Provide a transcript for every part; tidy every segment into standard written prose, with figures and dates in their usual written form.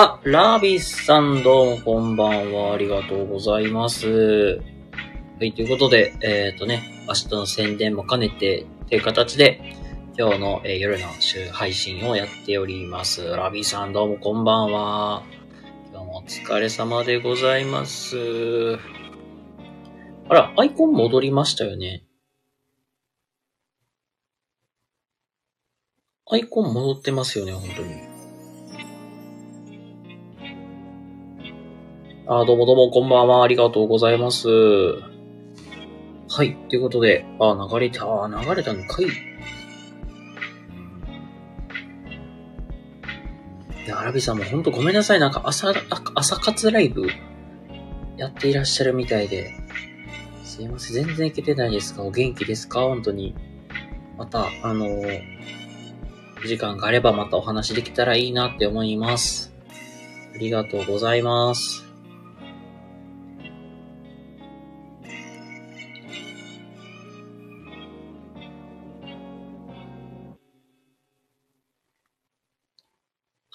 あ、ラビスさんどうもこんばんは。ありがとうございます。はい、ということで、明日の宣伝も兼ねてという形で、今日の、夜の配信をやっております。ラビスさんどうもこんばんは。今日もお疲れ様でございます。あら、アイコン戻りましたよね。アイコン戻ってますよね、本当に。あ、どうもどうもこんばんは。ありがとうございます。はい。ということで、流れたのかい。いや、アラビさんもほんとごめんなさい。なんか朝活ライブやっていらっしゃるみたいで。すいません。全然いけてないですか？お元気ですか？本当に。また、時間があればまたお話できたらいいなって思います。ありがとうございます。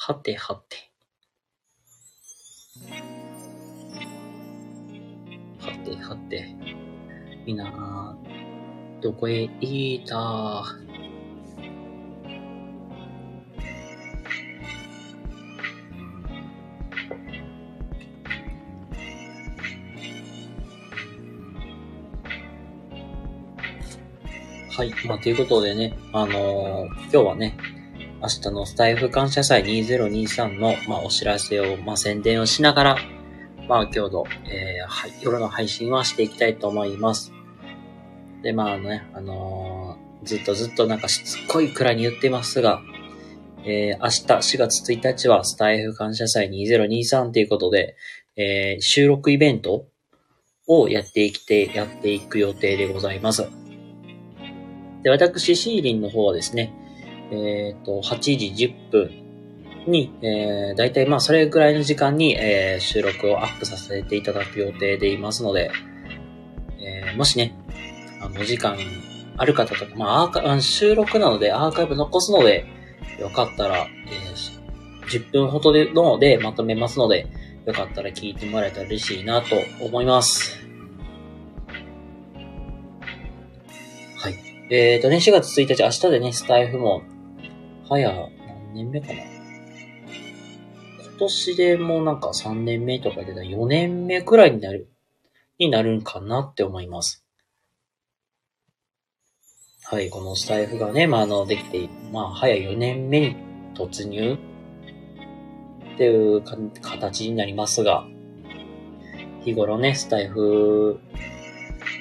はてはて。はてはて。みんな、どこへ行った？はい。まあ、ということでね、今日はね、明日のスタイフ感謝祭2023の、お知らせを、宣伝をしながら、今日の、夜の配信はしていきたいと思います。で、ずっとなんかしつこいくらいに言ってますが、明日4月1日はスタイフ感謝祭2023ということで、収録イベントをやっていく予定でございます。で、私、シーリンの方はですね、8時10分に、だいたいそれぐらいの時間に、収録をアップさせていただく予定でいますので、もしね、お時間ある方とか、収録なのでアーカイブ残すので、よかったら、10分ほどでまとめますので、よかったら聞いてもらえたら嬉しいなと思います。はい。4月1日、明日でね、スタイフも、何年目かな？今年でもうなんか3年目とかで4年目くらいになるんかなって思います。はい、このスタイフがね、できて、4年目に突入っていう形になりますが、日頃ね、スタイフ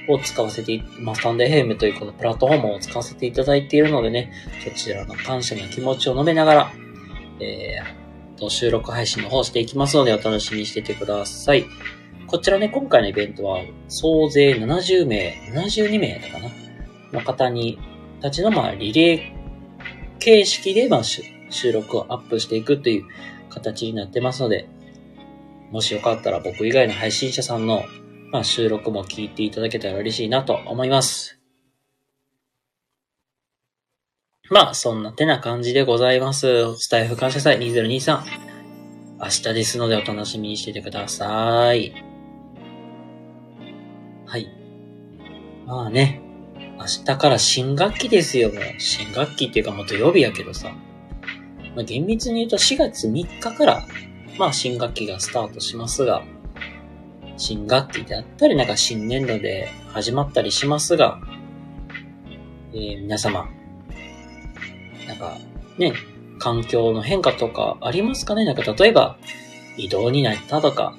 を使わせて、スタンドFMというこのプラットフォームを使わせていただいているのでね、そちらの感謝の気持ちを述べながら、収録配信の方していきますのでお楽しみにしててください。こちらね、今回のイベントは総勢70名、72名だかなの方にたちのリレー形式で収録をアップしていくという形になってますので、もしよかったら僕以外の配信者さんの収録も聞いていただけたら嬉しいなと思います。そんなてな感じでございます。スタイフ感謝祭2023。明日ですのでお楽しみにしててください。はい。明日から新学期ですよ、もう。新学期っていうかもう土曜日やけどさ。厳密に言うと4月3日から、新学期がスタートしますが、新学期であったり、新年度で始まったりしますが、皆様、環境の変化とかありますかね？例えば、移動になったとか、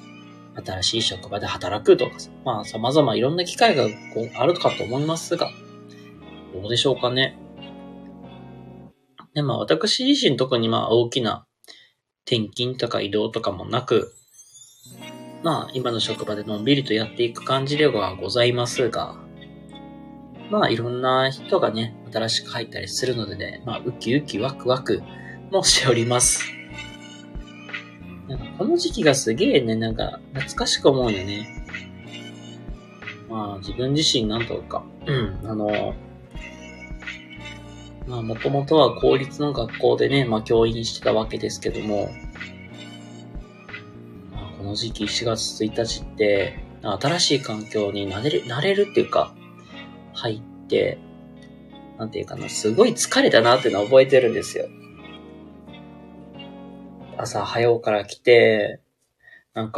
新しい職場で働くとか、様々いろんな機会があるかと思いますが、どうでしょうかね。で、私自身特に大きな転勤とか移動とかもなく、今の職場でのんびりとやっていく感じではございますが、いろんな人がね、新しく入ったりするのでね、ウキウキワクワクもしております。この時期がすげえね、懐かしく思うよね。自分自身なんとか、もともとは公立の学校でね、教員してたわけですけども、この時期4月1日って、新しい環境に慣れるっていうか、入って、すごい疲れたなっていうのは覚えてるんですよ。朝早うから来て、自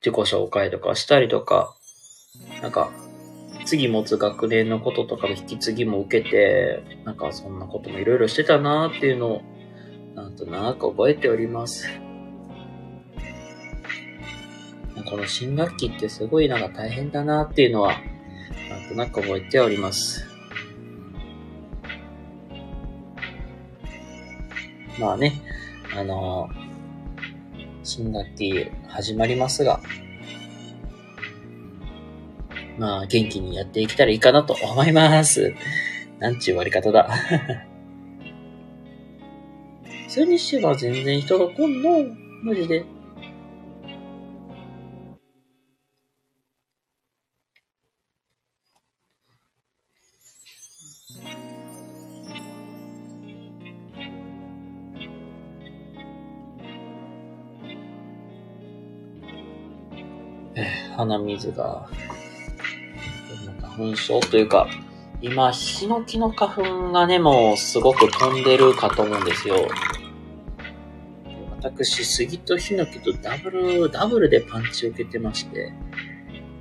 己紹介とかしたりとか、次持つ学年のこととかの引き継ぎも受けて、そんなこともいろいろしてたなーっていうのを、なんとなく覚えております。この新学期ってすごい大変だなーっていうのは、なんとなく覚えております。新学期始まりますが、元気にやっていけたらいいかなと思います。なんちゅう終わり方だ。それにしては全然人が来んの、マジで。鼻水が花粉症というか、今ヒノキの花粉がね、もうすごく飛んでるかと思うんですよ。私杉とヒノキとダブルでパンチを受けてまして、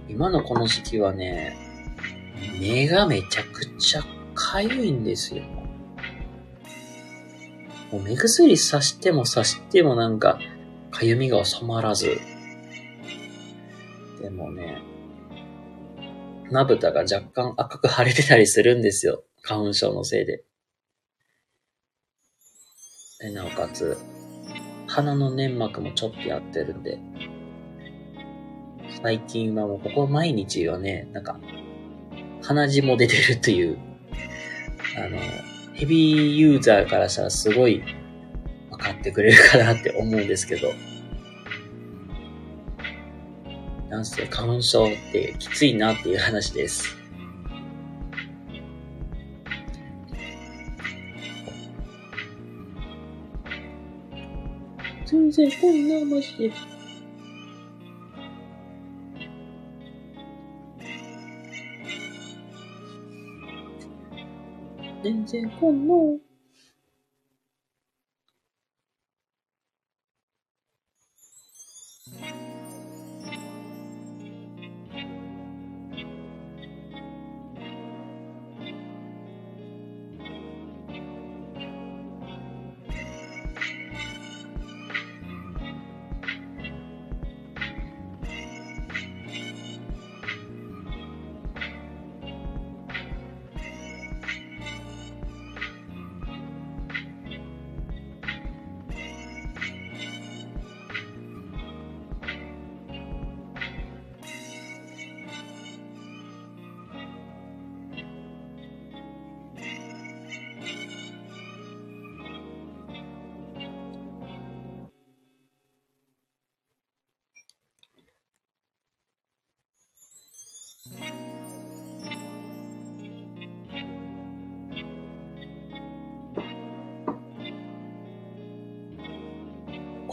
今のこの時期はね、目がめちゃくちゃかゆいんですよ。もう目薬さしてもさしてもかゆみが収まらず、でもね、まぶたが若干赤く腫れてたりするんですよ。花粉症のせいで。で、なおかつ、鼻の粘膜もちょっとやってるんで、最近はもうここ毎日はね、鼻血も出てるという、ヘビーユーザーからしたらすごい分かってくれるかなって思うんですけど、なんせ花粉症ってきついなっていう話です。全然こんなマジで。全然こんな。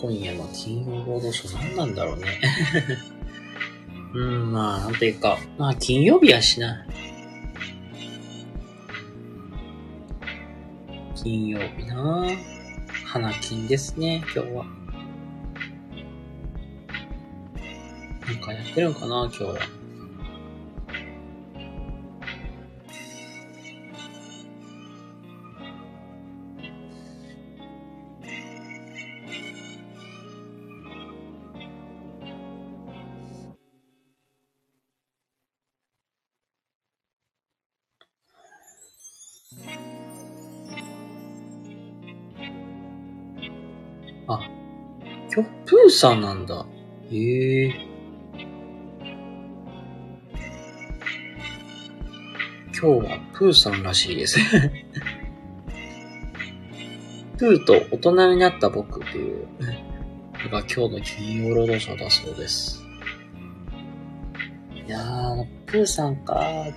今夜の金曜ロードショー何なんだろうね。まあ、なんというか、まあ、金曜日やしな。金曜日なぁ。花金ですね、今日は。なんかやってるのかな、今日は。あ、今日プーさんなんだ。へえ。今日はプーさんらしいです。プーと大人になった僕っていうのが今日の金曜ロードショーだそうです。いやー、プーさんかー。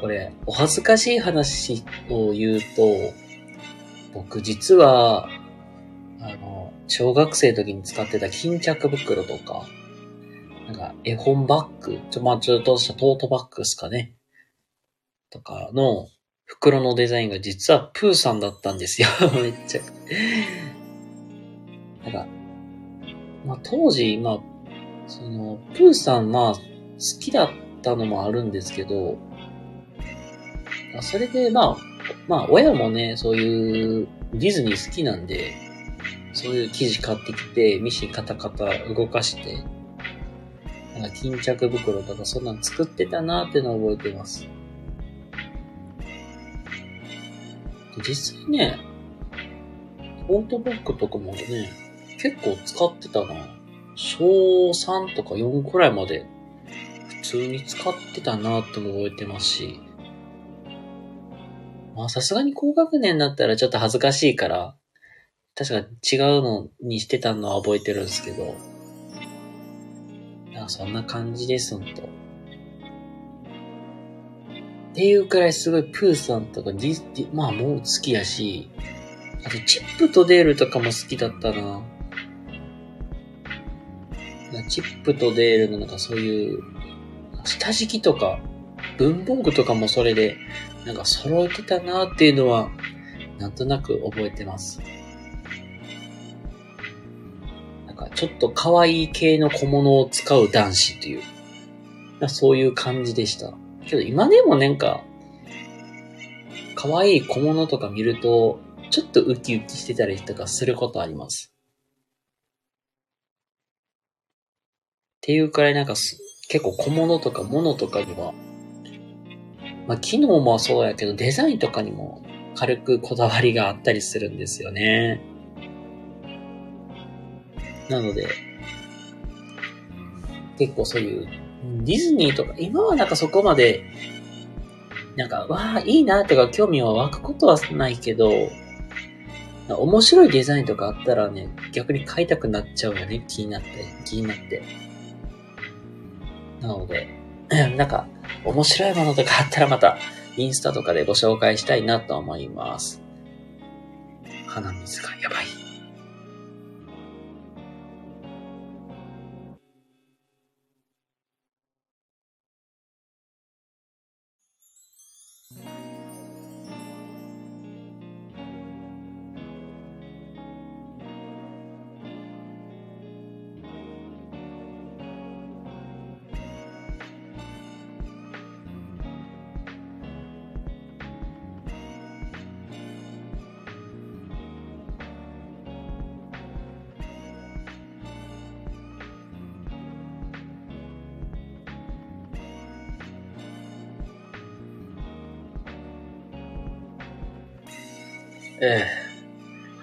これ、お恥ずかしい話を言うと、僕実は、小学生の時に使ってた巾着袋とか、なんか絵本バッグ、ちょっとしたトートバッグですかね。とかの袋のデザインが実はプーさんだったんですよ。めっちゃ。なんか、まあ当時、まあ、プーさんまあ好きだったのもあるんですけど、それで、まあ、親もね、そういう、ディズニー好きなんで、そういう生地買ってきて、ミシンカタカタ動かして、なんか巾着袋とかそんなの作ってたなーってのを覚えてます。実際ね、トートバッグとかもね、結構使ってたな。小3とか4くらいまで、普通に使ってたなーっても覚えてますし、まあさすがに高学年になったらちょっと恥ずかしいから、確か違うのにしてたのは覚えてるんですけど。そんな感じです、ほんと。っていうくらいすごいプーさんとかまあもう好きやし、あとチップとデールとかも好きだったな。チップとデールのなんかそういう、下敷きとか、文房具とかもそれで、なんか揃えてたなーっていうのは、なんとなく覚えてます。なんかちょっと可愛い系の小物を使う男子という、そういう感じでした。けど今でもなんか、可愛い小物とか見ると、ちょっとウキウキしてたりとかすることあります。っていうくらいなんか結構小物とか物とかには、まあ、機能もそうやけど、デザインとかにも軽くこだわりがあったりするんですよね。なので、結構そういう、ディズニーとか、今はなんかそこまで、なんか、わあ、いいなとか興味は湧くことはないけど、面白いデザインとかあったらね、逆に買いたくなっちゃうよね。気になって。なので、なんか、面白いものとかあったらまた、インスタとかでご紹介したいなと思います。鼻水がやばい。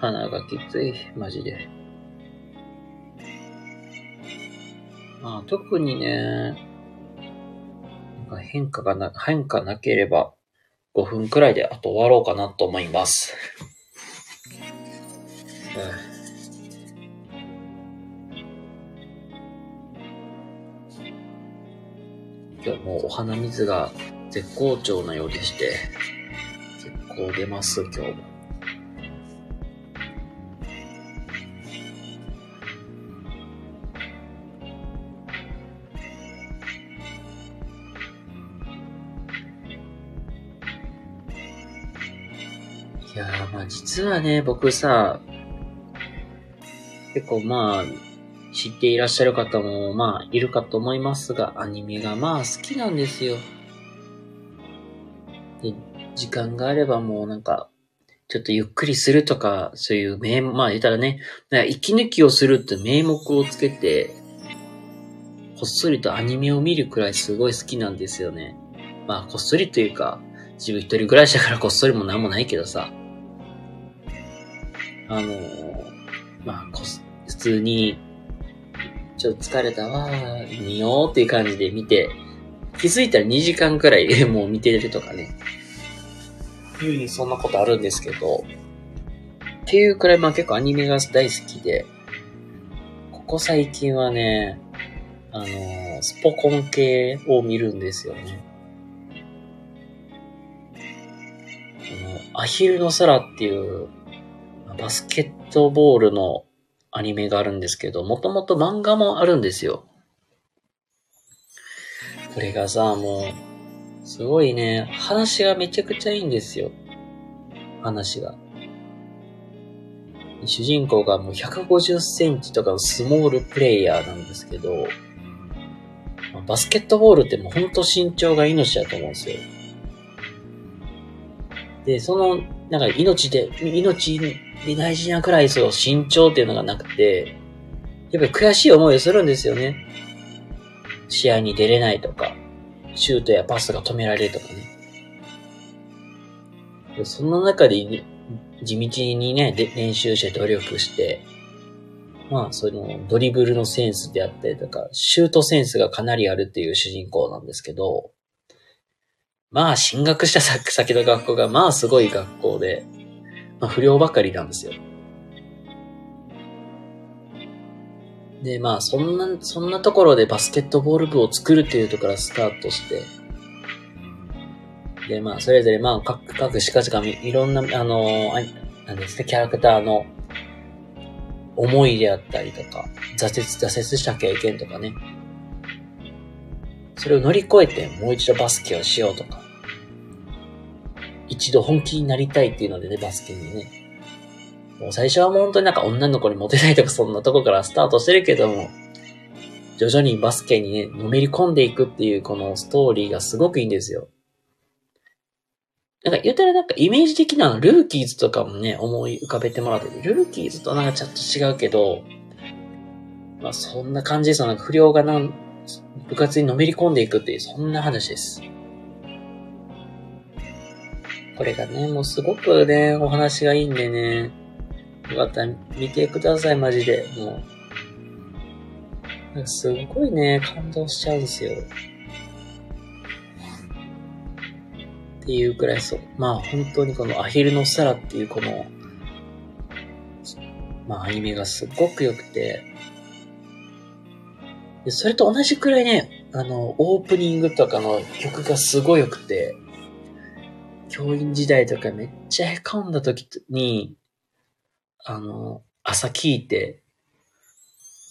鼻がきつい、マジで。まあ、特にね、なんか変化なければ、5分くらいであと終わろうかなと思います。今日もお鼻水が絶好調なようでして、結構出ます、今日も。いやー、まあ実はね、僕さ、結構まあ、知っていらっしゃる方もまあ、いるかと思いますが、アニメがまあ好きなんですよ。で、時間があればもうなんか、ちょっとゆっくりするとか、そういうまあ言ったらね、息抜きをするって名目をつけて、こっそりとアニメを見るくらいすごい好きなんですよね。まあ、こっそりというか、自分一人暮らしだからこっそりもなんもないけどさ。まあ、普通に、ちょっと疲れたわ、見ようっていう感じで見て、気づいたら2時間くらいもう見てるとかね。いうにそんなことあるんですけど、っていうくらいまあ結構アニメが大好きで、ここ最近はね、スポコン系を見るんですよね。アヒルの空っていうバスケットボールのアニメがあるんですけど、もともと漫画もあるんですよ。これがさ、もう、すごいね、話がめちゃくちゃいいんですよ。話が。主人公がもう150センチとかのスモールプレイヤーなんですけど、バスケットボールってもうほんと身長が命だと思うんですよ。で、その、なんか命で大事なくらい、そう、身長っていうのがなくて、やっぱり悔しい思いをするんですよね。試合に出れないとか、シュートやパスが止められるとかね。で、その中で、地道にね、練習して努力して、まあ、その、ドリブルのセンスであったりとか、シュートセンスがかなりあるっていう主人公なんですけど、まあ、進学した先の学校が、まあ、すごい学校で、まあ、不良ばかりなんですよ。で、まあ、そんなところでバスケットボール部を作るっていうところからスタートして、で、まあ、それぞれ、まあ、各しかしか、いろんな、なんですね、キャラクターの、思いであったりとか、挫折しなきゃいけんとかね。それを乗り越えてもう一度バスケをしようとか、一度本気になりたいっていうのでね、バスケにね。もう最初はもう本当になんか女の子にモテないとかそんなとこからスタートしてるけども、徐々にバスケにね、のめり込んでいくっていうこのストーリーがすごくいいんですよ。なんか言うたらなんかイメージ的なルーキーズとかもね、思い浮かべてもらって、ルーキーズとなんかちょっと違うけど、まあそんな感じですよ。なんか不良が部活にのめり込んでいくっていう、そんな話です。これがね、もうすごくね、お話がいいんでね、よかったら見てください、マジで。もう。なんかすごいね、感動しちゃうんですよ。っていうくらいそう。まあ本当にこのアヒルの空っていうこの、まあアニメがすごく良くて、で、それと同じくらいね、オープニングとかの曲がすごい良くて、教員時代とかめっちゃへこんだ時に、朝聴いて、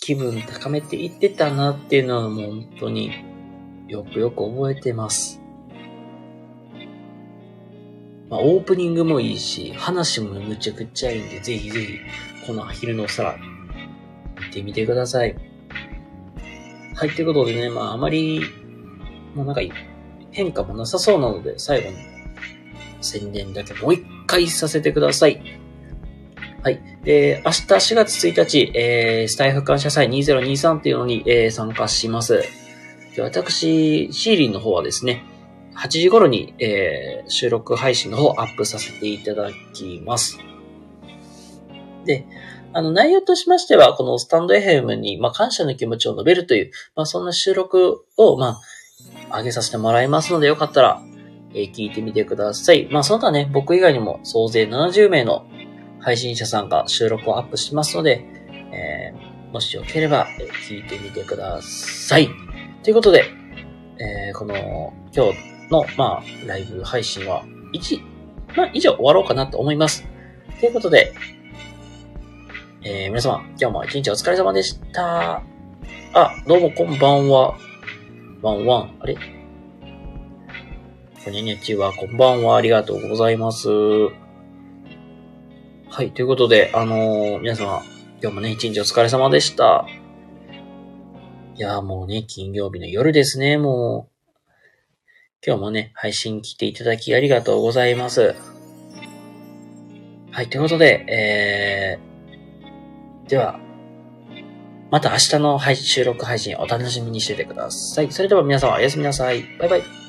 気分高めていってたなっていうのはもう本当によくよく覚えてます。まあ、オープニングもいいし、話もむちゃくちゃいいんで、ぜひぜひ、このアヒルの空、見てみてください。はい、ということでね、まああまり、もうなんか変化もなさそうなので、最後に宣伝だけもう一回させてください。はい。明日4月1日、スタイフ感謝祭2023っていうのに、参加します。で、私、シーリンの方はですね、8時頃に、収録配信の方をアップさせていただきます。で、内容としましては、このスタンドFMに、まあ、感謝の気持ちを述べるという、まあ、そんな収録を、まあ、上げさせてもらいますので、よかったら、聞いてみてください。まあ、その他ね、僕以外にも、総勢70名の配信者さんが収録をアップしますので、もしよければ、聞いてみてください。ということで、この、今日の、まあ、ライブ配信は、以上終わろうかなと思います。ということで、皆様、今日も一日お疲れ様でした。あ、どうもこんばんは。ワンワン、あれ？こんにちは、こんばんは、ありがとうございます。はい、ということで、皆様、今日もね、一日お疲れ様でした。いやーもうね、金曜日の夜ですね、もう。今日もね、配信来ていただきありがとうございます。はい、ということで、では、また明日の収録配信お楽しみにしててください。それでは皆様、おやすみなさい。バイバイ。